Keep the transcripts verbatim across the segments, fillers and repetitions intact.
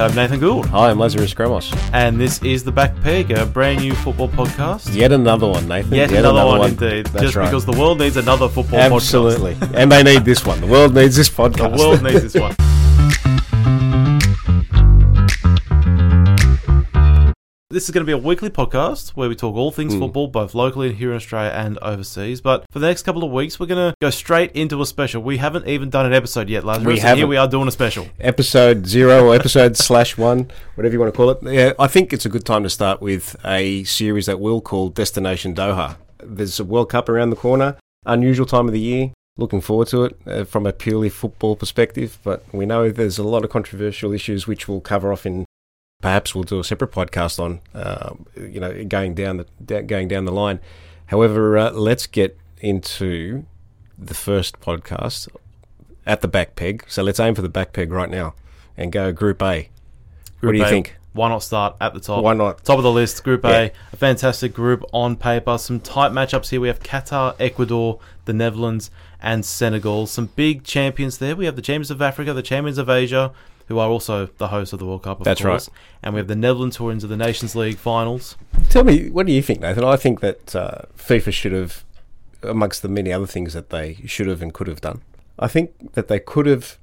Hi, I'm Nathan Gould. Hi, I'm Lazarus Kramos. And this is The Back Peg, a brand new football podcast. Yet another one, Nathan. Yet, Yet another, another one, indeed. That's Just right. Because the world needs another football Absolutely. podcast. Absolutely. And they need this one. The world needs this podcast. The world needs this one. This is going to be a weekly podcast where we talk all things mm. football, both locally here in Australia and overseas. But for the next couple of weeks, we're going to go straight into a special. We haven't even done an episode yet, Lazarus. We haven't. Here we are doing a special. Episode zero or episode slash one, whatever you want to call it. Yeah, I think it's a good time to start with a series that we'll call Destination Doha. There's a World Cup around the corner, unusual time of the year. Looking forward to it uh, from a purely football perspective. But we know there's a lot of controversial issues which we'll cover off in... Perhaps we'll do a separate podcast on, uh, you know, going down the going down the line. However, uh, let's get into the first podcast at the back peg. So let's aim for the back peg right now and go Group A. Group what do you A, think? Why not start at the top? Why not? Top of the list, Group yeah. A. A fantastic group on paper. Some tight matchups here. We have Qatar, Ecuador, the Netherlands, and Senegal. Some big champions there. We have the champions of Africa, the champions of Asia, who are also the hosts of the World Cup, of That's course. Right. And we have the Netherlands who are into the Nations League finals. Tell me, what do you think, Nathan? I think that uh, FIFA should have, amongst the many other things that they should have and could have done, I think that they could have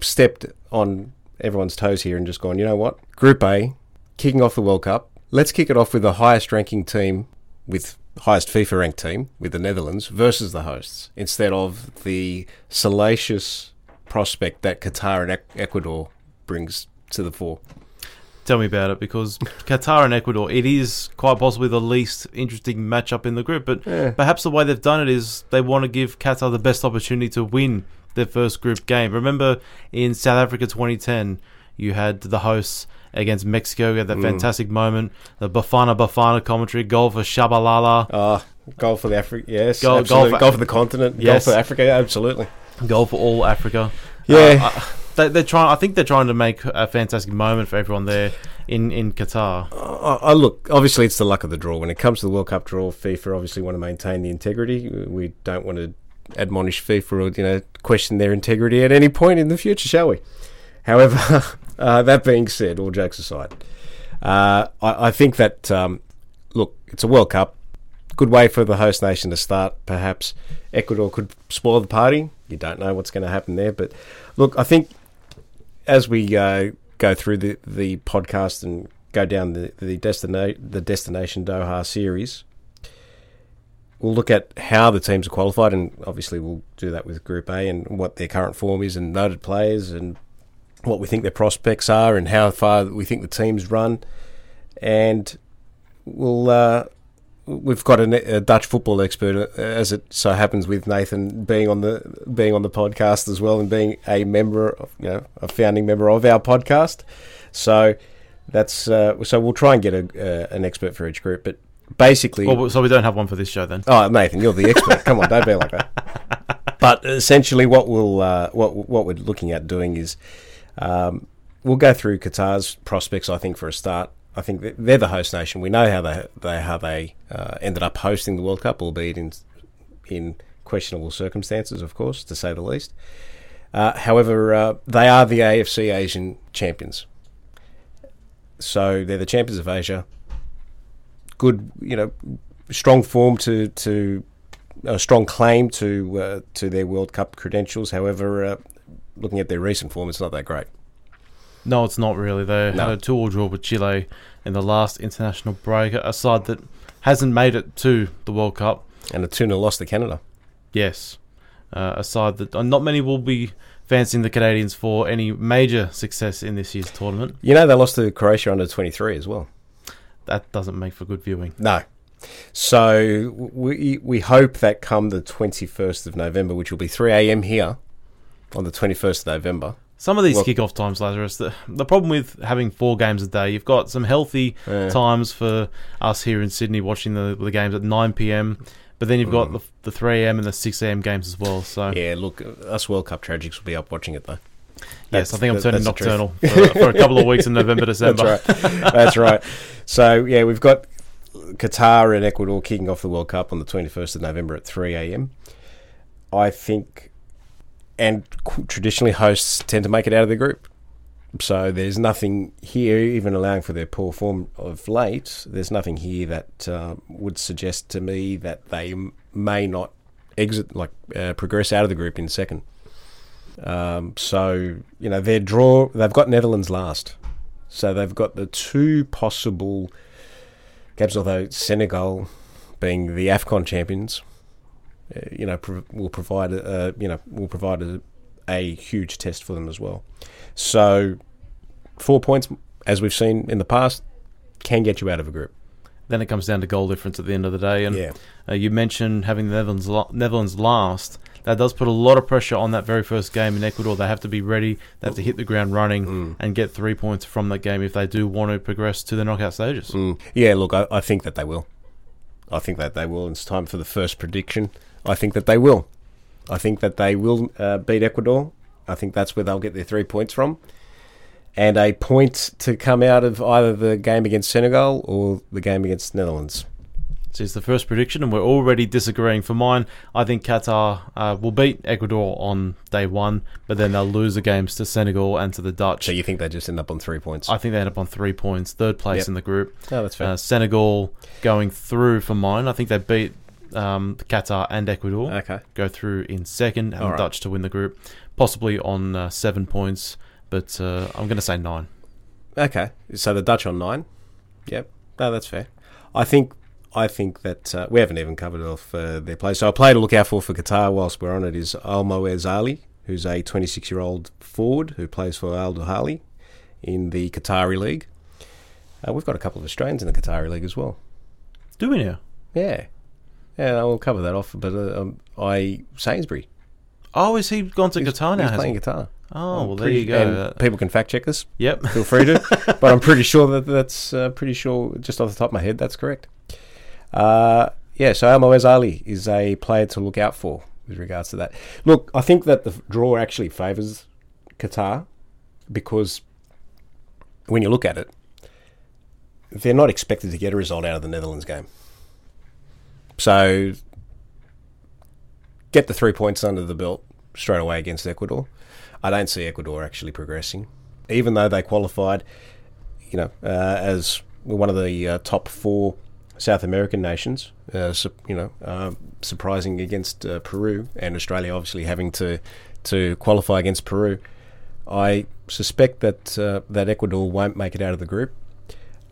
stepped on everyone's toes here and just gone, you know what, Group A, kicking off the World Cup, let's kick it off with the highest ranking team, with highest FIFA ranked team, with the Netherlands, versus the hosts, instead of the salacious prospect that Qatar and Ecuador brings to the fore. Tell me about it, because Qatar and Ecuador, it is quite possibly the least interesting matchup in the group, but yeah. perhaps the way they've done it is they want to give Qatar the best opportunity to win their first group game. Remember in South Africa twenty ten, you had the hosts against Mexico. You had that mm. fantastic moment, the Bafana Bafana commentary, goal for Shabalala. Oh, goal for the Africa, yes. Goal, goal, for, goal for the continent, yes. Goal for Africa, absolutely. Goal for all Africa. Yeah. Uh, I, They, they're trying. I think they're trying to make a fantastic moment for everyone there in, in Qatar. Uh, I look, obviously, it's the luck of the draw. When it comes to the World Cup draw, FIFA obviously want to maintain the integrity. We don't want to admonish FIFA or you know question their integrity at any point in the future, shall we? However, uh, that being said, all jokes aside, uh, I, I think that um, look, it's a World Cup. Good way for the host nation to start. Perhaps Ecuador could spoil the party. You don't know what's going to happen there, but look, I think. As we uh, go through the, the podcast and go down the the, destina- the Destination Doha series, we'll look at how the teams are qualified, and obviously we'll do that with Group A and what their current form is and noted players and what we think their prospects are and how far we think the teams run. And we'll uh, we've got a, a Dutch football expert, as it so happens, with Nathan being on the being on the podcast as well, and being a member, of, you know, a founding member of our podcast. So that's uh, so we'll try and get a, uh, an expert for each group. But basically, well, so we don't have one for this show then. Oh, Nathan, you're the expert. Come on, don't be like that. But essentially, what we'll uh, what what we're looking at doing is um, we'll go through Qatar's prospects, I think, for a start. I think they're the host nation. We know how they, they how they uh, ended up hosting the World Cup, albeit in in questionable circumstances, of course, to say the least. Uh, however, uh, they are the A F C Asian champions, so they're the champions of Asia. Good, you know, strong form to to a strong claim to uh, to their World Cup credentials. However, uh, looking at their recent form, it's not that great. No, it's not really. They no. had a two-all draw with Chile in the last international break, a side that hasn't made it to the World Cup. And a two-nil loss to Canada. Yes. Uh, a side that not many will be fancying the Canadians for any major success in this year's tournament. You know, they lost to Croatia under twenty-three as well. That doesn't make for good viewing. No. So we we hope that come the twenty-first of November, which will be three a.m. here on the twenty-first of November, some of these well, kickoff times, Lazarus, the, the problem with having four games a day, you've got some healthy yeah. times for us here in Sydney watching the, the games at nine p.m, but then you've got mm. the, the three a.m. and the six a.m. games as well. So yeah, look, us World Cup tragics will be up watching it, though. Yes, that's, I think I'm turning nocturnal for, for a couple of weeks in November, December. That's right. That's right. So, yeah, we've got Qatar and Ecuador kicking off the World Cup on the twenty-first of November at three a.m. I think... And traditionally, hosts tend to make it out of the group. So there's nothing here, even allowing for their poor form of late, there's nothing here that uh, would suggest to me that they may not exit, like uh, progress out of the group in second. Um, so, you know, their draw, they've got Netherlands last. So they've got the two possible gaps, although Senegal, being the AFCON champions, uh, you know, pro- will provide, a, you know, will provide a, a huge test for them as well. So four points, as we've seen in the past, can get you out of a group. Then it comes down to goal difference at the end of the day. And yeah. uh, you mentioned having the Netherlands, la- Netherlands last. That does put a lot of pressure on that very first game in Ecuador. They have to be ready. They have to hit the ground running mm. and get three points from that game if they do want to progress to the knockout stages. Mm. Yeah, look, I, I think that they will. I think that they will. It's time for the first prediction. I think that they will. I think that they will uh, beat Ecuador. I think that's where they'll get their three points from. And a point to come out of either the game against Senegal or the game against Netherlands. So it's the first prediction, and we're already disagreeing. For mine, I think Qatar uh, will beat Ecuador on day one, but then they'll lose the games to Senegal and to the Dutch. So you think they just end up on three points? I think they end up on three points, third place yep. in the group. Oh, that's fair. Uh, Senegal going through for mine. I think they beat... Um, Qatar and Ecuador okay. go through in second, and right. Dutch to win the group, possibly on uh, seven points, but uh, I'm going to say nine. Okay, so the Dutch on nine. Yep, no, that's fair. I think I think that uh, we haven't even covered off uh, their play. So a player to look out for for Qatar whilst we're on it is Al Moez Ali, who's a twenty-six-year-old forward who plays for Al Duhail in the Qatari League. Uh, we've got a couple of Australians in the Qatari League as well. Do we now? Yeah. Yeah, I'll cover that off. But uh, um, I Sainsbury. Oh, is he gone to he's, Qatar now? He's has playing he? Guitar. Oh, I'm well, there pretty, you go. And people can fact check us. Yep, feel free to. But I'm pretty sure that that's uh, pretty sure just off the top of my head that's correct. Uh, yeah, so Al Moez Ali is a player to look out for with regards to that. Look, I think that the draw actually favours Qatar because when you look at it, they're not expected to get a result out of the Netherlands game. So, get the three points under the belt straight away against Ecuador. I don't see Ecuador actually progressing, even though they qualified, you know, uh, as one of the uh, top four South American nations. Uh, su- you know, uh, surprising against uh, Peru, and Australia obviously having to to qualify against Peru. I suspect that uh, that Ecuador won't make it out of the group.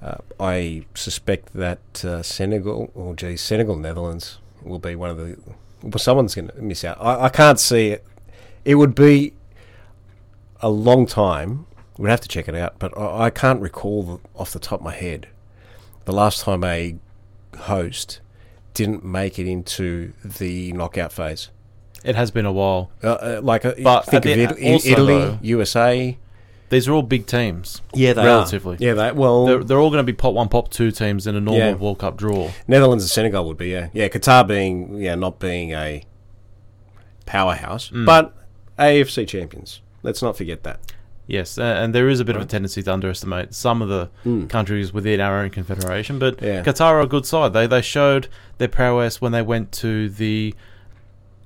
Uh, I suspect that uh, Senegal, or geez, Senegal, Netherlands will be one of the. Well, someone's going to miss out. I, I can't see it. It would be a long time. We'd have to check it out, but I, I can't recall the, off the top of my head the last time a host didn't make it into the knockout phase. It has been a while. Uh, uh, like, a, but think of it, also, Italy, though, U S A. These are all big teams. Yeah, they relatively. are. Yeah, they well, they're, they're all going to be pop one, pop two teams in a normal yeah. World Cup draw. Netherlands and Senegal would be, yeah, yeah. Qatar being, yeah, not being a powerhouse, mm. but A F C champions. Let's not forget that. Yes, and there is a bit right. of a tendency to underestimate some of the mm. countries within our own confederation, but yeah. Qatar are a good side. They they showed their prowess when they went to the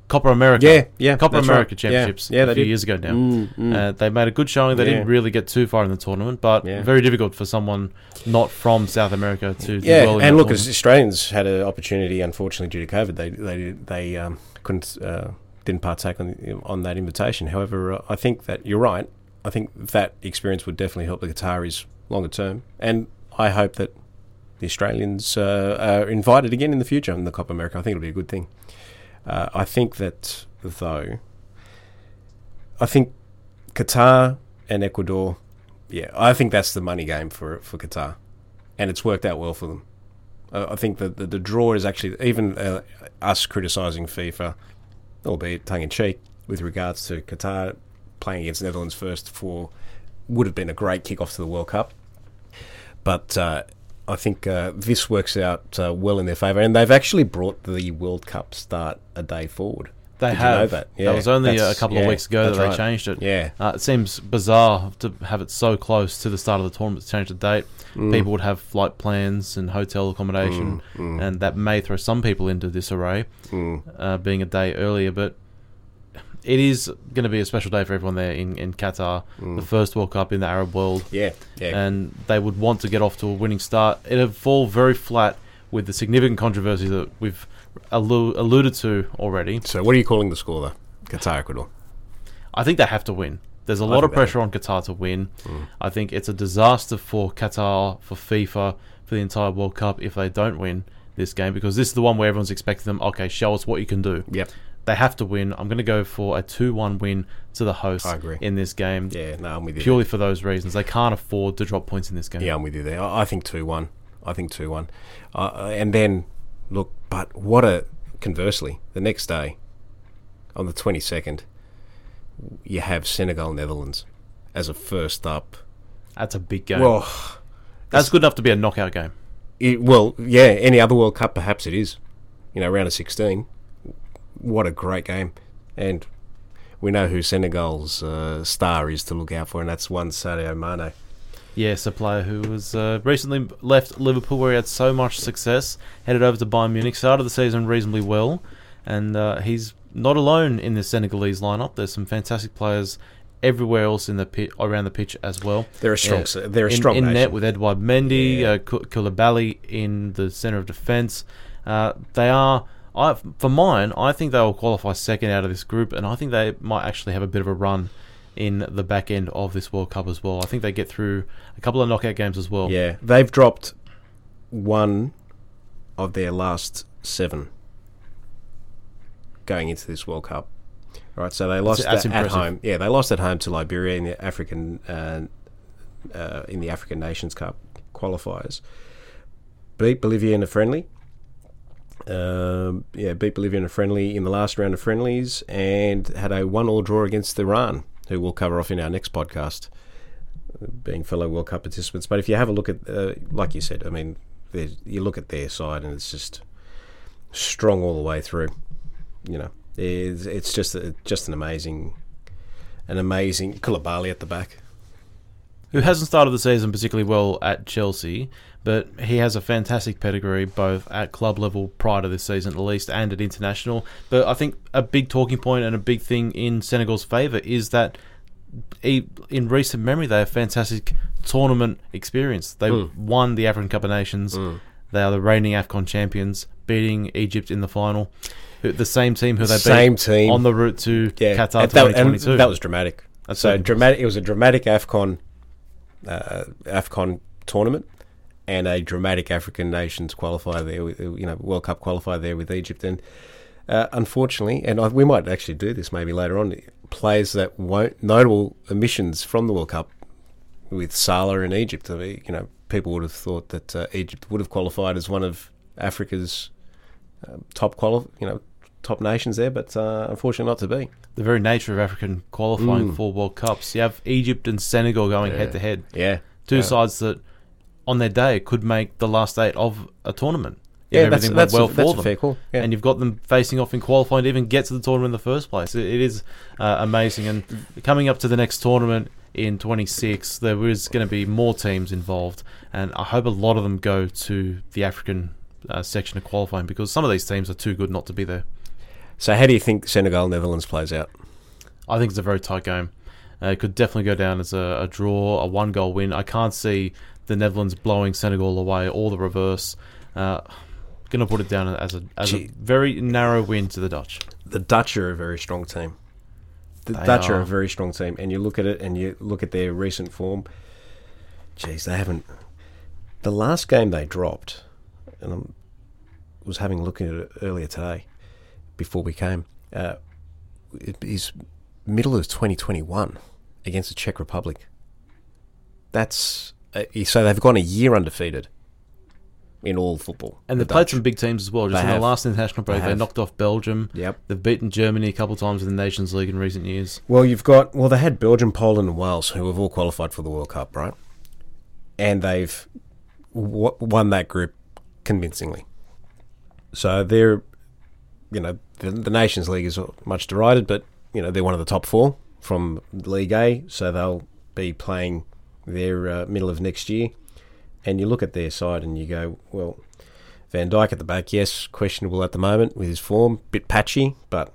Copa America, yeah, yeah, Copa America right. Championships yeah, yeah, a few did. years ago now. Mm, mm. Uh, they made a good showing. They yeah. didn't really get too far in the tournament, but yeah. very difficult for someone not from South America to do yeah. well in and look, as Australians had an opportunity, unfortunately due to COVID, they they they um, couldn't uh, didn't partake on on that invitation. However, uh, I think that you're right. I think that experience would definitely help the Qataris longer term, and I hope that the Australians uh, are invited again in the future in the Copa America. I think it'll be a good thing. Uh, I think that, though, I think Qatar and Ecuador, yeah, I think that's the money game for for Qatar, and it's worked out well for them. Uh, I think that the, the draw is actually, even uh, us criticising FIFA, albeit tongue-in-cheek, with regards to Qatar playing against Netherlands first for, would have been a great kick-off to the World Cup. But uh, I think uh, this works out uh, well in their favour, and they've actually brought the World Cup start a day forward. They Did have. You know that? Yeah, that was only a couple yeah, of weeks ago that right. they changed it. Yeah, uh, it seems bizarre to have it so close to the start of the tournament to change the date. Mm. People would have flight plans and hotel accommodation, mm, mm. and that may throw some people into disarray, mm. uh, being a day earlier, but it is going to be a special day for everyone there in, in Qatar. Mm. The first World Cup in the Arab world. Yeah, yeah. And they would want to get off to a winning start. It'll fall very flat with the significant controversy that we've allu- alluded to already. So what are you calling the score, though? Qatar, Ecuador? I think they have to win. There's a lot of pressure on Qatar to win. Mm. I think it's a disaster for Qatar, for FIFA, for the entire World Cup if they don't win this game, because this is the one where everyone's expecting them, okay, show us what you can do. Yep. They have to win. I'm going to go for a two one win to the hosts in this game. Yeah, no, I'm with you. Purely there. For those reasons. They can't afford to drop points in this game. Yeah, I'm with you there. I think two one. I think two one. Uh, and then, look, but what a... Conversely, the next day, on the twenty-second, you have Senegal, Netherlands as a first up. That's a big game. Well, that's good enough to be a knockout game. It, well, yeah, any other World Cup, perhaps it is. You know, round of sixteen. What a great game. And we know who Senegal's uh, star is to look out for, and that's one Sadio Mane. Yes, a player who was uh, recently left Liverpool, where he had so much success, headed over to Bayern Munich, started the season reasonably well, and uh, he's not alone in the Senegalese lineup. There's some fantastic players everywhere else in the pit, around the pitch as well. They're a strong, yeah. they're a strong in, in net with Edouard Mendy, yeah. uh, Koulibaly in the centre of defence. Uh, they are... I, for mine, I think they will qualify second out of this group, and I think they might actually have a bit of a run in the back end of this World Cup as well. I think they get through a couple of knockout games as well. Yeah, they've dropped one of their last seven going into this World Cup. All right, so they lost that's, that's at impressive. home. Yeah, they lost at home to Liberia in the African uh, uh, in the African Nations Cup qualifiers. Beat Bolivia in a friendly. Um, yeah, beat Bolivia in a friendly in the last round of friendlies, and had a one-all draw against Iran, who we'll cover off in our next podcast, being fellow World Cup participants. But if you have a look at, uh, like you said, I mean, you look at their side, and it's just strong all the way through. You know, it's, it's just a, just an amazing, an amazing Koulibaly at the back, who hasn't started the season particularly well at Chelsea, but he has a fantastic pedigree both at club level prior to this season at least and at international. But I think a big talking point and a big thing in Senegal's favour is that in recent memory they have fantastic tournament experience. They mm. won the African Cup of Nations. Mm. They are the reigning AFCON champions, beating Egypt in the final. The same team who they same beat team. on the route to yeah. Qatar and that, twenty twenty-two. And that was dramatic. That's so dramatic. It was a dramatic AFCON Uh, AFCON tournament and a dramatic African Nations qualifier there, with, you know, World Cup qualifier there with Egypt. And uh, unfortunately, and I, we might actually do this maybe later on, players that won't, notable omissions from the World Cup with Salah and Egypt. I mean, you know, people would have thought that uh, Egypt would have qualified as one of Africa's uh, top quali- you know, top nations there, but uh, unfortunately not to be. The very nature of African qualifying mm. for World Cups. You have Egypt and Senegal going yeah. head-to-head. Yeah. Two yeah. sides that, on their day, could make the last eight of a tournament. If yeah, everything that's, went that's, well that's for them. Fair call. Yeah. And you've got them facing off in qualifying to even get to the tournament in the first place. It, it is uh, amazing. And coming up to the next tournament in twenty-six, there is going to be more teams involved. And I hope a lot of them go to the African uh, section of qualifying, because some of these teams are too good not to be there. So how do you think Senegal, Netherlands plays out? I think it's a very tight game. Uh, it could definitely go down as a, a draw, a one-goal win. I can't see the Netherlands blowing Senegal away or the reverse. Uh, I'm going to put it down as, a, as a very narrow win to the Dutch. The Dutch are a very strong team. The they Dutch are. are a very strong team. And you look at it and you look at their recent form. Jeez, they haven't... The last game they dropped, and I was having a look at it earlier today, before we came, uh, is middle of twenty twenty-one against the Czech Republic. That's uh, so they've gone a year undefeated in all football. And the they've Dutch. played some big teams as well. Just they in have. the last international break, they, they knocked off Belgium. Yep. They've beaten Germany a couple of times in the Nations League in recent years. Well, you've got well, they had Belgium, Poland, and Wales, who have all qualified for the World Cup, right? And they've w- won that group convincingly. So they're, you know, the, the Nations League is much derided, but, you know, they're one of the top four from League A, so they'll be playing their uh, middle of next year. And you look at their side and you go, well, Van Dijk at the back, yes, questionable at the moment with his form, bit patchy, but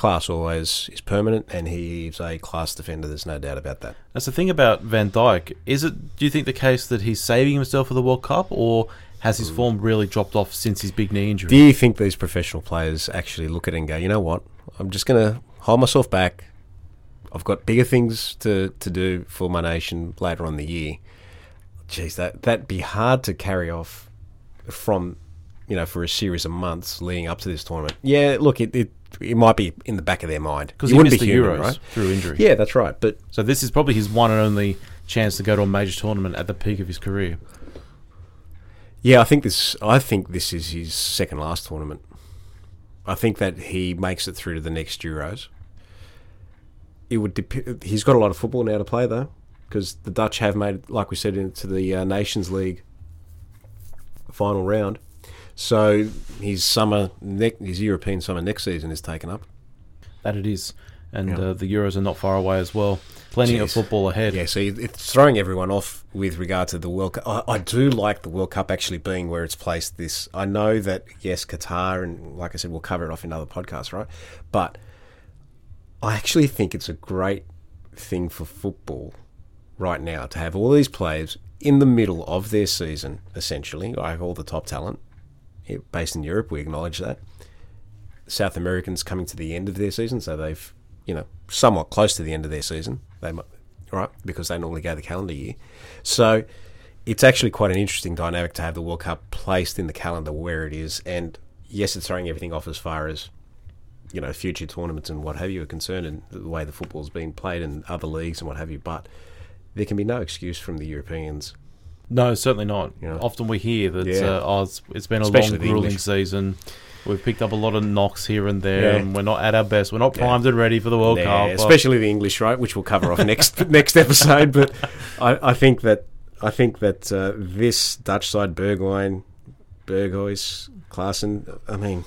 class always is permanent, and he's a class defender. There's no doubt about that. That's the thing about Van Dijk. Is it? Do you think the case that he's saving himself for the World Cup, or has his form really dropped off since his big knee injury? Do you think these professional players actually look at it and go, you know what, I'm just going to hold myself back. I've got bigger things to, to do for my nation later on in the year. Jeez, that, that'd be hard to carry off from, you know, for a series of months leading up to this tournament. Yeah, look, it it, it might be in the back of their mind. Because he wouldn't missed be the human, Euros, right? Through injury. Yeah, that's right. But so this is probably his one and only chance to go to a major tournament at the peak of his career. Yeah, I think this. I think this is his second last tournament. I think that he makes it through to the next Euros. It would. Dep- he's got a lot of football now to play, though, because the Dutch have made, like we said, into the uh, Nations League final round. So his summer, ne- his European summer next season is taken up. That it is, and yeah. uh, the Euros are not far away as well. Plenty Jeez. of football ahead. Yeah, so it's throwing everyone off with regard to the World Cup. I, I do like the World Cup actually being where it's placed this. I know that, yes, Qatar, and like I said, we'll cover it off in other podcasts, right? But I actually think it's a great thing for football right now to have all these players in the middle of their season, essentially, like all the top talent based in Europe. We acknowledge that. South Americans coming to the end of their season, so they've, you know, somewhat close to the end of their season. They might, right, because they normally go the calendar year. So it's actually quite an interesting dynamic to have the World Cup placed in the calendar where it is. And yes, it's throwing everything off as far as, you know, future tournaments and what have you are concerned, and the way the football's being played in other leagues and what have you. But there can be no excuse from the Europeans. No, certainly not. You know? Often we hear that yeah. uh, oh, it's, it's been a Especially long, grueling season. We've picked up a lot of knocks here and there, yeah. and we're not at our best. We're not primed yeah. and ready for the World yeah, Cup. Especially the English, right, which we'll cover off next next episode. But I, I think that I think that uh, this Dutch side, Bergwijn, Berghuis, Klaassen, I mean,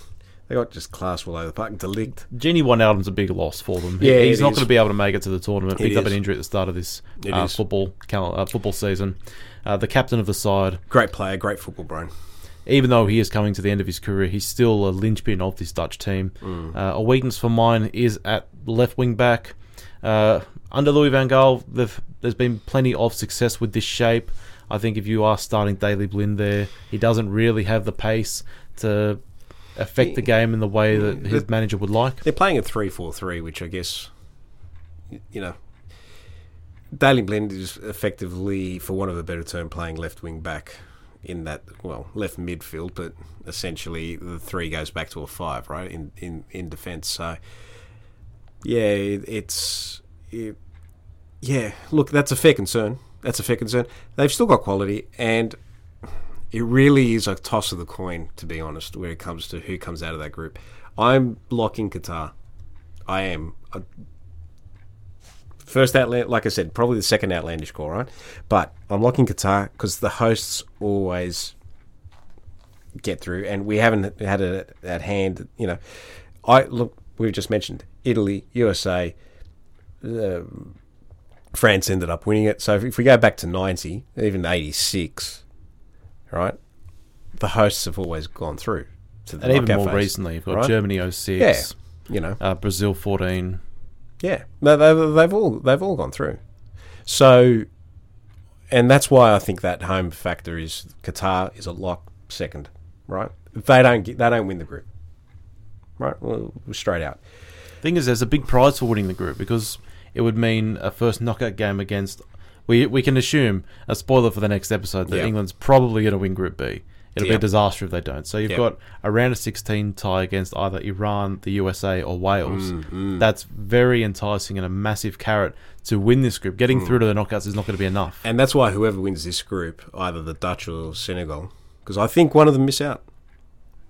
they got just class all over the park. Delict. Genie Van Ouden's a big loss for them. Yeah, He's not is. going to be able to make it to the tournament. Picked up an injury at the start of this uh, football uh, football season. Uh, the captain of the side. Great player, great football brain. Even though he is coming to the end of his career, he's still a linchpin of this Dutch team. Mm. Uh, a weakness for mine is at left wing back. Uh, under Louis van Gaal, there's been plenty of success with this shape. I think if you are starting Daley Blind there, he doesn't really have the pace to affect the game in the way that his manager would like. They're playing a three four three, which I guess, you know, Daley Blind is effectively, for want of a better term, playing left wing back. In that, well, left midfield, but essentially the three goes back to a five, right, in in, in defence. So, yeah, it, it's... It, yeah, look, that's a fair concern. That's a fair concern. They've still got quality, and it really is a toss of the coin, to be honest, when it comes to who comes out of that group. I'm locking Qatar. I am. First outland, like I said, probably the second outlandish call, right? But I'm locking Qatar because the hosts always get through, and we haven't had it at hand. You know, I look. We've just mentioned Italy, U S A, uh, France ended up winning it. So if we go back to ninety, even eighty-six, right? The hosts have always gone through. To the and even more phase, recently, you've got right? Germany oh six, yeah, you know, uh, Brazil fourteen. Yeah, no, they've, they've all they've all gone through. So, and that's why I think that home factor is Qatar is a lock second, right? They don't get, they don't win the group, right? Well, straight out. Thing is, there's a big prize for winning the group because it would mean a first knockout game against. We we can assume a spoiler for the next episode that yep. England's probably going to win Group B. It'll yep. be a disaster if they don't. So you've yep. got a round of sixteen tie against either Iran, the U S A, or Wales. Mm, mm. That's very enticing and a massive carrot to win this group. Getting mm. through to the knockouts is not going to be enough. And that's why whoever wins this group, either the Dutch or Senegal, because I think one of them miss out,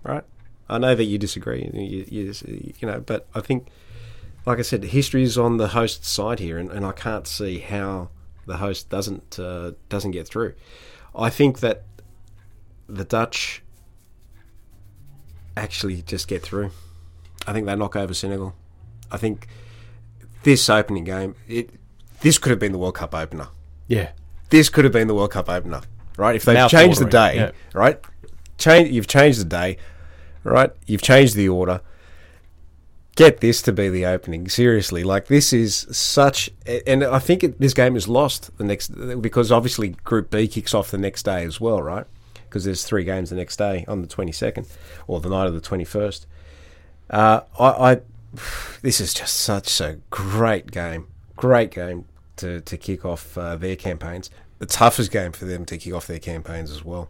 right? I know that you disagree, you, you, you know, but I think, like I said, history is on the host's side here, and, and I can't see how the host doesn't uh, doesn't get through. I think that the Dutch actually just get through. I think they knock over Senegal. I think this opening game, it this could have been the World Cup opener. Yeah, this could have been the World Cup opener, right? If they've changed the day, yeah. right? Change, you've changed the day, right? You've changed the order. get this to be the opening. Seriously, like, this is such... And I think it, this game is lost the next... Because obviously Group B kicks off the next day as well, right? Because there's three games the next day on the twenty-second or the night of the twenty-first. Uh, I, I This is just such a great game. Great game to, to kick off uh, their campaigns. The toughest game for them to kick off their campaigns as well.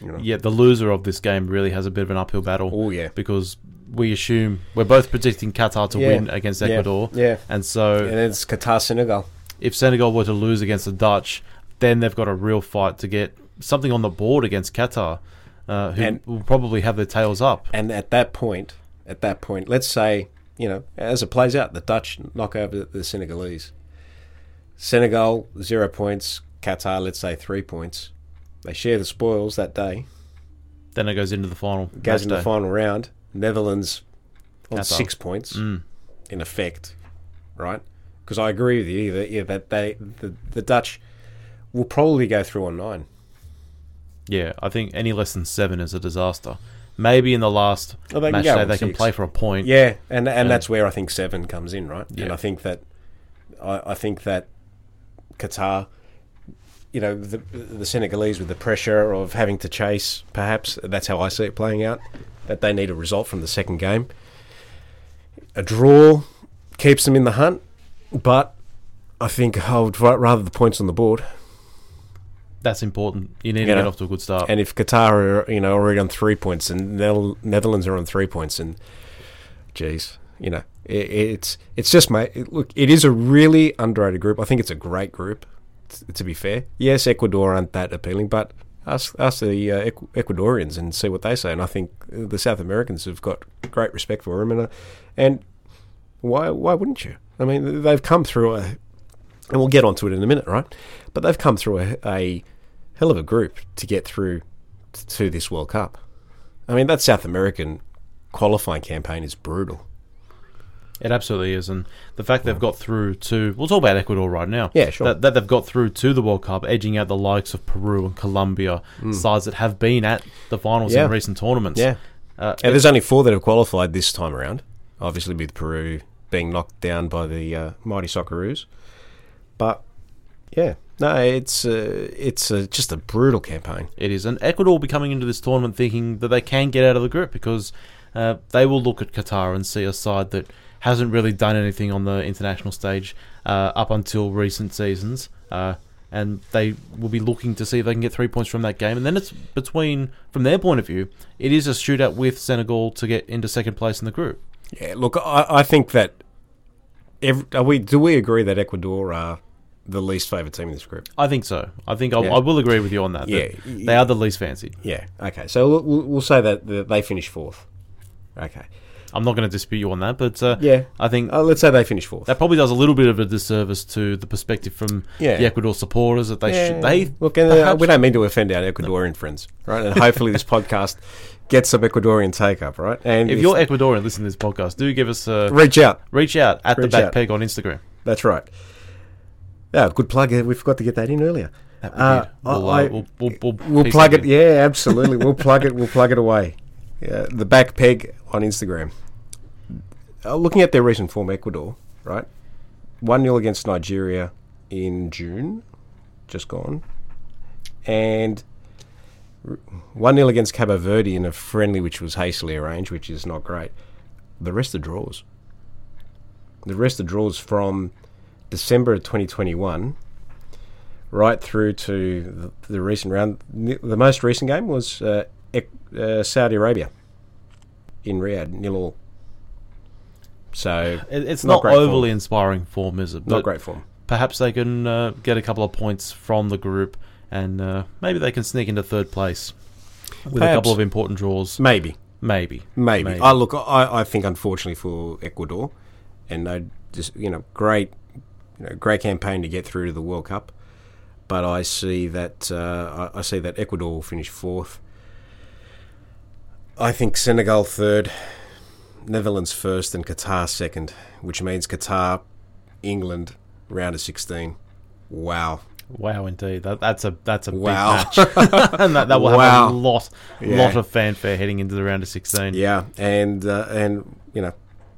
You know? Yeah, the loser of this game really has a bit of an uphill battle. Oh, yeah. Because... we assume we're both predicting Qatar to yeah, win against Ecuador. Yeah, yeah. And so... And it's Qatar, Senegal. If Senegal were to lose against the Dutch, then they've got a real fight to get something on the board against Qatar, uh, who and, will probably have their tails up. And at that point, at that point, let's say, you know, as it plays out, the Dutch knock over the Senegalese. Senegal, zero points. Qatar, let's say, three points. They share the spoils that day. Then it goes into the final. It goes into the final round. Netherlands on Qatar. six points, mm. in effect, right? Because I agree with you that yeah, that they the, the Dutch will probably go through on nine. Yeah, I think any less than seven is a disaster. Maybe in the last oh, match day they six. can play for a point. Yeah, and and yeah. that's where I think seven comes in, right? Yeah. And I think that I, I think that Qatar, you know, the, the Senegalese with the pressure of having to chase, perhaps that's how I see it playing out. That they need a result from the second game. A draw keeps them in the hunt, but I think I would rather the points on the board. That's important. You need you to know, get off to a good start. And if Qatar are, you know, already on three points and the Netherlands are on three points, and geez, you know, it, it's it's just mate. It, look, it is a really underrated group. I think it's a great group. T- to be fair, yes, Ecuador aren't that appealing, but. Ask, ask the uh, Ecuadorians and see what they say. And I think the South Americans have got great respect for them. And, uh, and why why wouldn't you? I mean, they've come through a... And we'll get onto it in a minute, right? But they've come through a, a hell of a group to get through t- to this World Cup. I mean, that South American qualifying campaign is brutal. It absolutely is. And the fact they've got through to... We'll talk about Ecuador right now. Yeah, sure. That, that they've got through to the World Cup, edging out the likes of Peru and Colombia, mm. sides that have been at the finals yeah. in recent tournaments. Yeah. Uh, and there's only four that have qualified this time around, obviously with Peru being knocked down by the uh, mighty Socceroos. But, yeah. No, it's uh, it's uh, just a brutal campaign. It is. And Ecuador will be coming into this tournament thinking that they can get out of the group because uh, they will look at Qatar and see a side that... hasn't really done anything on the international stage uh, up until recent seasons. Uh, and they will be looking to see if they can get three points from that game. And then it's between, from their point of view, it is a shootout with Senegal to get into second place in the group. Yeah, look, I, I think that... Every, are we do we agree that Ecuador are the least favoured team in this group? I think so. I think I, yeah. I will agree with you on that. Yeah, that they are the least fancied. Yeah, okay. So we'll, we'll say that they finish fourth. Okay. I'm not going to dispute you on that, but uh, yeah. I think... Uh, let's say they finish fourth. That probably does a little bit of a disservice to the perspective from yeah. the Ecuador supporters that they... Yeah. Should, they Look, and, uh, we don't mean to offend our Ecuadorian no. friends, right? And hopefully this podcast gets some Ecuadorian take-up, right? And if, if you're Ecuadorian listening to this podcast, do give us... Uh, reach out. Reach out at reach The Back out. Peg on Instagram. That's right. Yeah, good plug. We forgot to get that in earlier. That we uh, we'll, I, uh, we'll, we'll, we'll, we'll plug it. In. Yeah, absolutely. We'll plug it. We'll plug it away. Yeah, The Back Peg on Instagram. Uh, looking at their recent form, Ecuador, right? one nil against Nigeria in June, just gone. And one nil against Cabo Verde in a friendly, which was hastily arranged, which is not great. The rest are draws. The rest are draws from December of twenty twenty-one right through to the, the recent round. The most recent game was uh, uh, Saudi Arabia in Riyadh, nil all. So it's not, not overly form. inspiring form, is it? But not great form. Perhaps they can uh, get a couple of points from the group, and uh, maybe they can sneak into third place with perhaps. a couple of important draws. Maybe, maybe, maybe. maybe. I look. I, I think, unfortunately for Ecuador, and they just you know great, you know, great campaign to get through to the World Cup, but I see that uh, I see that Ecuador will finish fourth. I think Senegal third. Netherlands first and Qatar second, which means Qatar, England, round of sixteen. Wow. Wow, indeed. That, that's a that's a wow. big match. And that, that will wow. have a lot, yeah. lot of fanfare heading into the round of sixteen. Yeah, and, uh, and you know,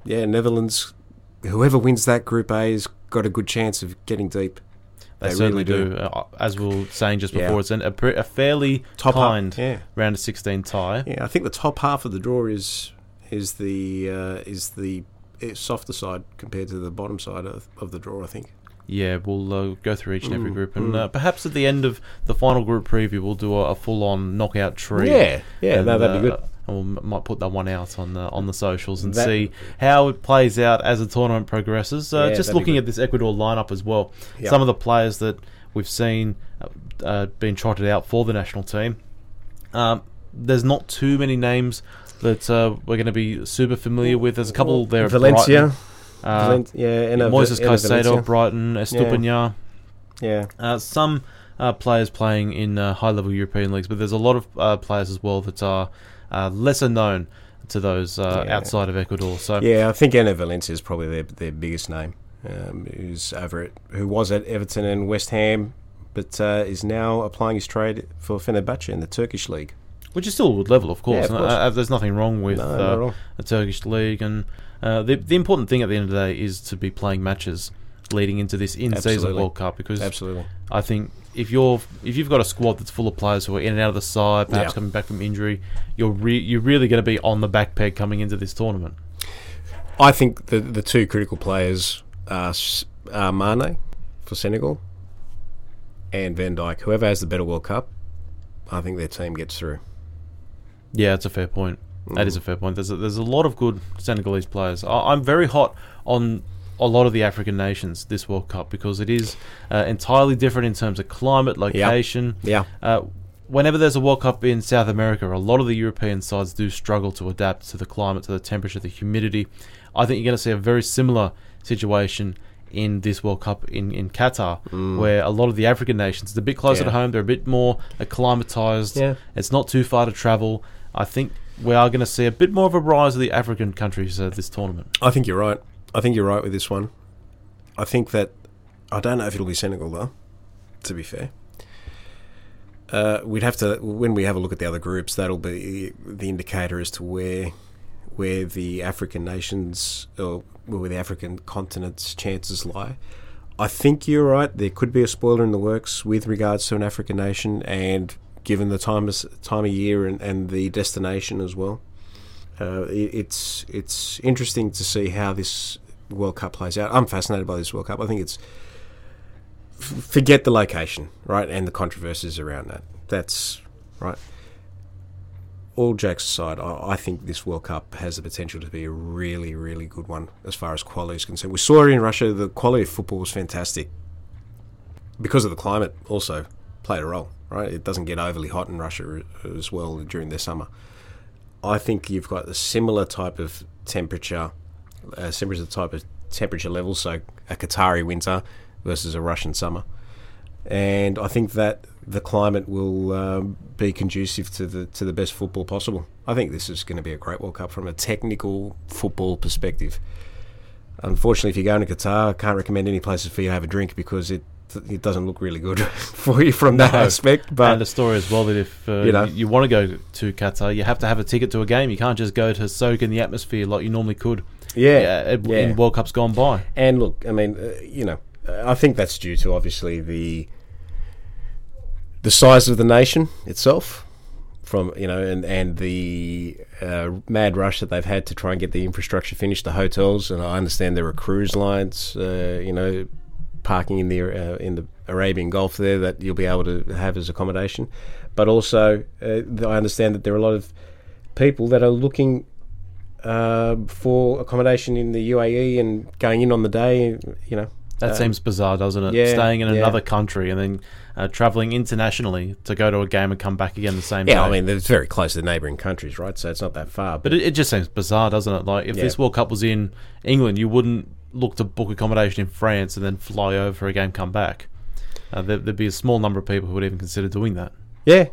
yeah, Netherlands, whoever wins that Group A has got a good chance of getting deep. They, they certainly really do. do. Uh, as we were saying just before, yeah. it's an, a, a fairly top kind up, yeah. round of sixteen tie. Yeah, I think the top half of the draw is is the uh, is the softer side compared to the bottom side of, of the draw, I think. Yeah, we'll uh, go through each and every group, and mm. uh, perhaps at the end of the final group preview, we'll do a, a full-on knockout tree. Yeah, yeah, and, no, that'd be good. Uh, and we might put that one out on the, on the socials and that, see how it plays out as the tournament progresses. Uh, yeah, just looking at this Ecuador lineup as well, yep. some of the players that we've seen uh, uh, being trotted out for the national team. Um, there's not too many names that uh, we're going to be super familiar with. There's a couple there. Valencia. Uh, yeah, and Moises Caicedo, Brighton, Estupinar. Yeah. yeah. Uh, some uh, players playing in uh, high-level European leagues, but there's a lot of uh, players as well that are uh, lesser known to those uh, yeah. outside of Ecuador. So yeah, I think Enner Valencia is probably their their biggest name, um, who's over at, who was at Everton and West Ham, but uh, is now applying his trade for Fenerbahce in the Turkish league, which is still a good level, of course. Yeah, of course. And, uh, there's nothing wrong with no, uh, wrong. the Turkish league, and Uh, the the important thing at the end of the day is to be playing matches leading into this in-season World Cup, because Absolutely. I think if you're if you've got a squad that's full of players who are in and out of the side, perhaps yeah. coming back from injury, you're re- you're really going to be on the back peg coming into this tournament. I think the the two critical players are, are Mane for Senegal and Van Dijk. Whoever has the better World Cup, I think their team gets through. Yeah, that's a fair point. That is a fair point. There's a, there's a lot of good Senegalese players. I, I'm very hot on a lot of the African nations this World Cup, because it is uh, entirely different in terms of climate, location. Yeah. yeah. Uh, whenever there's a World Cup in South America, a lot of the European sides do struggle to adapt to the climate, to the temperature, the humidity. I think you're going to see a very similar situation in this World Cup in, in Qatar, mm. where a lot of the African nations, they're a bit closer yeah. to home, they're a bit more acclimatised. Yeah. It's not too far to travel. I think we are going to see a bit more of a rise of the African countries at uh, this tournament. I think you're right. I think you're right with this one. I think that... I don't know if it'll be Senegal, though, to be fair. Uh, we'd have to... When we have a look at the other groups, that'll be the indicator as to where where the African nations or where the African continent's chances lie. I think you're right. There could be a spoiler in the works with regards to an African nation, and... given the time of, time of year and, and the destination as well. Uh, it, it's it's interesting to see how this World Cup plays out. I'm fascinated by this World Cup. I think it's... F- forget the location, right, and the controversies around that. That's... right. All jokes aside, I, I think this World Cup has the potential to be a really, really good one as far as quality is concerned. We saw it in Russia. The quality of football was fantastic. Because of the climate also played a role. Right, it doesn't get overly hot in Russia as well during their summer. I think you've got a similar type of temperature, a similar type of temperature level, so a Qatari winter versus a Russian summer. And I think that the climate will um, be conducive to the to the best football possible. I think this is going to be a great World Cup from a technical football perspective. Unfortunately, if you're going to Qatar, I can't recommend any places for you to have a drink, because it it doesn't look really good for you from that no. aspect. But and the story as well that if uh, you, know, you want to go to Qatar, you have to have a ticket to a game. You can't just go to soak in the atmosphere like you normally could. Yeah, yeah, yeah. In World Cups gone by. And look, I mean, uh, you know, I think that's due to obviously the the size of the nation itself, from you know, and and the uh, mad rush that they've had to try and get the infrastructure finished, the hotels, and I understand there are cruise lines, uh, you know. Parking in the uh, in the Arabian Gulf there that you'll be able to have as accommodation, but also uh, I understand that there are a lot of people that are looking uh, for accommodation in the U A E and going in on the day. You know, that um, seems bizarre, doesn't it? Yeah, staying in yeah. another country and then uh, travelling internationally to go to a game and come back again the same yeah, day. Yeah, I mean it's very close to the neighbouring countries, right? So it's not that far. But, but it, it just seems bizarre, doesn't it? Like if yeah. this World Cup was in England, you wouldn't look to book accommodation in France and then fly over for a game, come back. Uh, there, there'd be a small number of people who would even consider doing that. Yeah,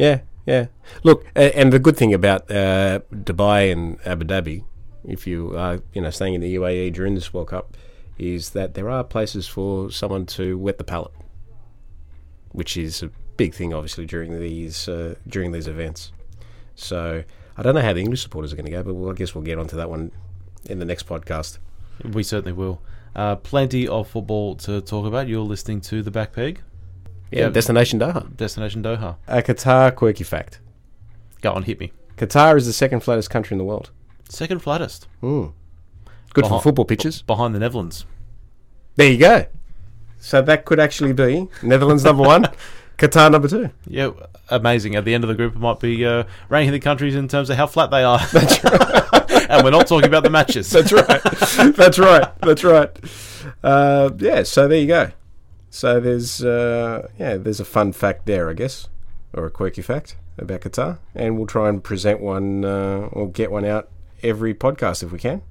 yeah, yeah. Look, and the good thing about uh, Dubai and Abu Dhabi, if you are you know staying in the U A E during this World Cup, is that there are places for someone to wet the palate, which is a big thing, obviously, during these uh, during these events. So I don't know how the English supporters are going to go, but well, I guess we'll get onto that one in the next podcast. We certainly will. Uh, plenty of football to talk about. You're listening to The Back Peg. Yeah, yeah, Destination Doha. Destination Doha. A Qatar quirky fact. Go on, hit me. Qatar is the second flattest country in the world. Second flattest. Mm. Good behind, for football pitches. Behind the Netherlands. There you go. So that could actually be Netherlands number one, Qatar number two. Yeah, amazing. At the end of the group, it might be uh, ranking the countries in terms of how flat they are. That's right. And we're not talking about the matches. That's right. That's right. That's right. Uh, yeah, so there you go. So there's uh, yeah, there's a fun fact there, I guess, or a quirky fact about Qatar. And we'll try and present one uh, or get one out every podcast if we can.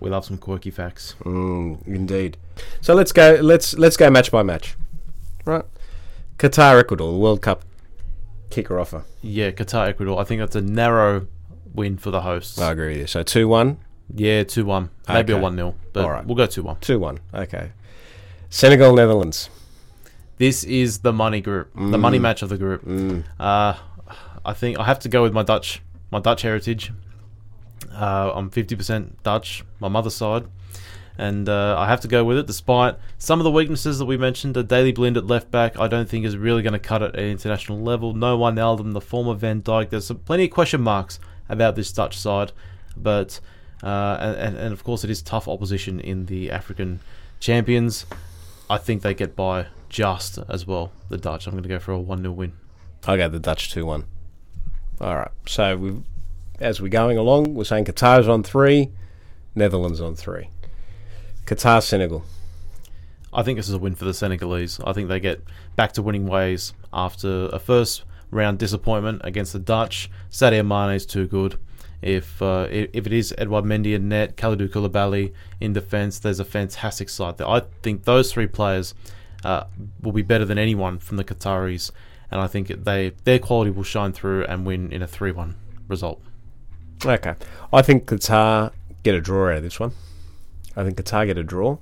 We love some quirky facts. Mm, indeed. So let's go. Let's let's go match by match, right? Qatar Ecuador, the World Cup kicker offer. Yeah, Qatar Ecuador. I think that's a narrow win for the hosts. I agree with you. So two one. Yeah, two one. Maybe okay. a one nil. But all right, we'll go two one. Two one. Okay. Senegal Netherlands. This is the money group, mm. the money match of the group. Mm. Uh, I think I have to go with my Dutch, my Dutch heritage. Uh, I'm fifty percent Dutch, my mother's side, and uh, I have to go with it despite some of the weaknesses that we mentioned. A Daley Blind at left back I don't think is really going to cut it at international level. No one other than the former Van Dijk. There's some, plenty of question marks about this Dutch side, but uh, and, and of course it is tough opposition in the African champions. I think they get by just as well, the Dutch. I'm going to go for a one nil win. I'll go the Dutch two one. Alright, so we've as we're going along, we're saying Qatar's on three, Netherlands on three. Qatar, Senegal. I think this is a win for the Senegalese. I think they get back to winning ways after a first-round disappointment against the Dutch. Sadio Mane's too good. If uh, if it is Edouard Mendy in net, Kalidou Koulibaly in defence, there's a fantastic side there. I think those three players uh, will be better than anyone from the Qataris, and I think they their quality will shine through and win in a three one result. Okay. I think Qatar get a draw out of this one. I think Qatar get a draw.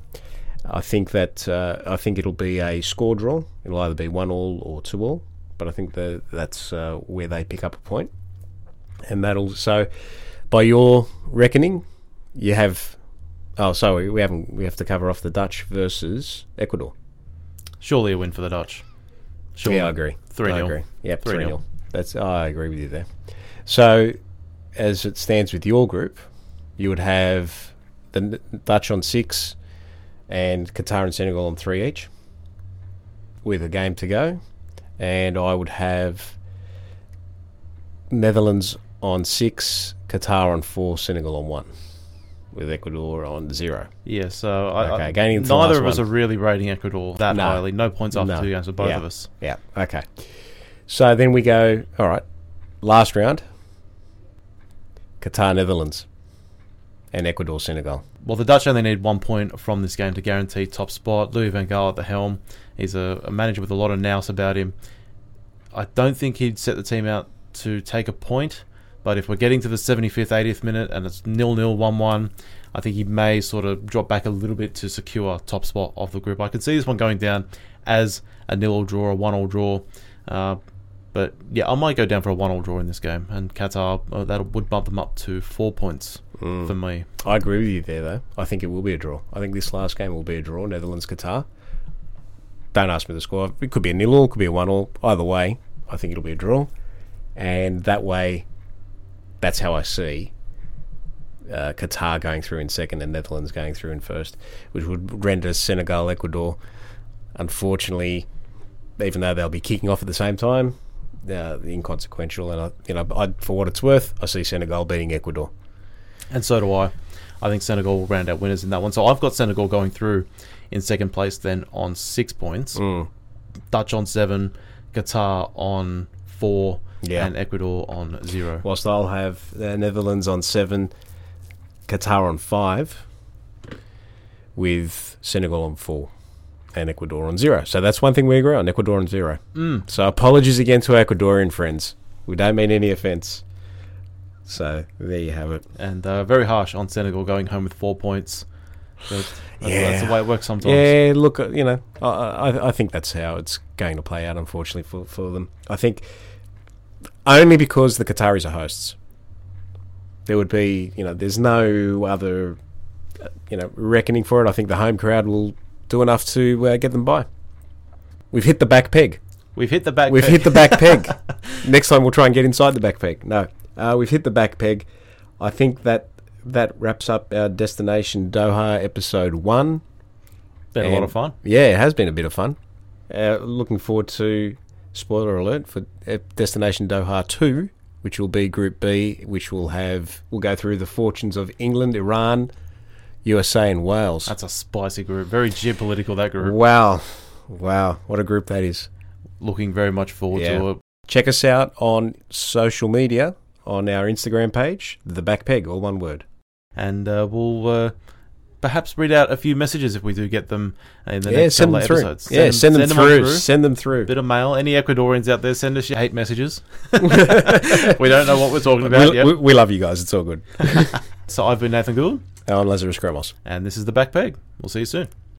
I think that uh, I think it'll be a score draw. It'll either be one all or two all, but I think the, that's uh, where they pick up a point. And that'll so by your reckoning, you have oh sorry, we haven't we have to cover off the Dutch versus Ecuador. Surely a win for the Dutch. Surely. Yeah, I agree. Three I nil. Agree. Yep, three, three nil. nil. That's I agree with you there. So as it stands with your group, you would have the Dutch on six and Qatar and Senegal on three each with a game to go. And I would have Netherlands on six, Qatar on four, Senegal on one with Ecuador on zero. Yeah, so I, okay, I, gaining neither last of one. Us are really rating Ecuador that no. highly. No points after no. two games for both yeah. of us. Yeah, okay. So then we go, all right, last round. Qatar, Netherlands, and Ecuador, Senegal. Well, the Dutch only need one point from this game to guarantee top spot. Louis van Gaal at the helm. He's a, a manager with a lot of nous about him. I don't think he'd set the team out to take a point, but if we're getting to the seventy-fifth, eightieth minute and it's nil nil, one one, I think he may sort of drop back a little bit to secure top spot of the group. I can see this one going down as a nil all draw, a one all draw. Uh, But, yeah, I might go down for a one all draw in this game. And Qatar, oh, that would bump them up to four points mm. for me. I agree with you there, though. I think it will be a draw. I think this last game will be a draw, Netherlands-Qatar. Don't ask me the score. It could be a nil all, it could be a one all. Either way, I think it'll be a draw. And that way, that's how I see uh, Qatar going through in second and Netherlands going through in first, which would render Senegal-Ecuador, unfortunately, even though they'll be kicking off at the same time, Uh, inconsequential, and I, you know, I, for what it's worth, I see Senegal beating Ecuador. And so do I. I think Senegal will round out winners in that one. So I've got Senegal going through in second place then on six points, mm. Dutch on seven, Qatar on four, yeah. and Ecuador on zero. Whilst I'll have the Netherlands on seven, Qatar on five, with Senegal on four. And Ecuador on zero. So that's one thing we agree on, Ecuador on zero. Mm. So apologies again to our Ecuadorian friends. We don't mean any offence. So there you have it. And uh, very harsh on Senegal going home with four points. That's, that's, yeah. that's the way it works sometimes. Yeah, look, you know, I, I, I think that's how it's going to play out, unfortunately, for, for them. I think only because the Qataris are hosts. there would be, you know, there's no other, you know, reckoning for it. I think the home crowd will do enough to uh, get them by. We've hit the back peg. We've hit the back we've peg. We've hit the back peg. Next time we'll try and get inside the back peg. No, uh, we've hit the back peg. I think that that wraps up our Destination Doha episode one. Been and a lot of fun. Yeah, it has been a bit of fun. Uh, looking forward to, spoiler alert, for Destination Doha two, which will be Group B, which will have, we'll go through the fortunes of England, Iran, U S A and Wales. That's a spicy group. Very geopolitical, that group. Wow. Wow. What a group that is. Looking very much forward yeah. to it. Check us out on social media, on our Instagram page, The Back Peg, all one word. And uh, we'll uh, perhaps read out a few messages if we do get them in the yeah, next couple of episodes. Send yeah, them, send, them send them through. through. Send them through. Bit of mail. Any Ecuadorians out there, send us your hate messages. We don't know what we're talking about. We, yep. we, we love you guys. It's all good. So I've been Nathan Gould. And I'm Lazarus Kramos. And this is The Back Peg. We'll see you soon.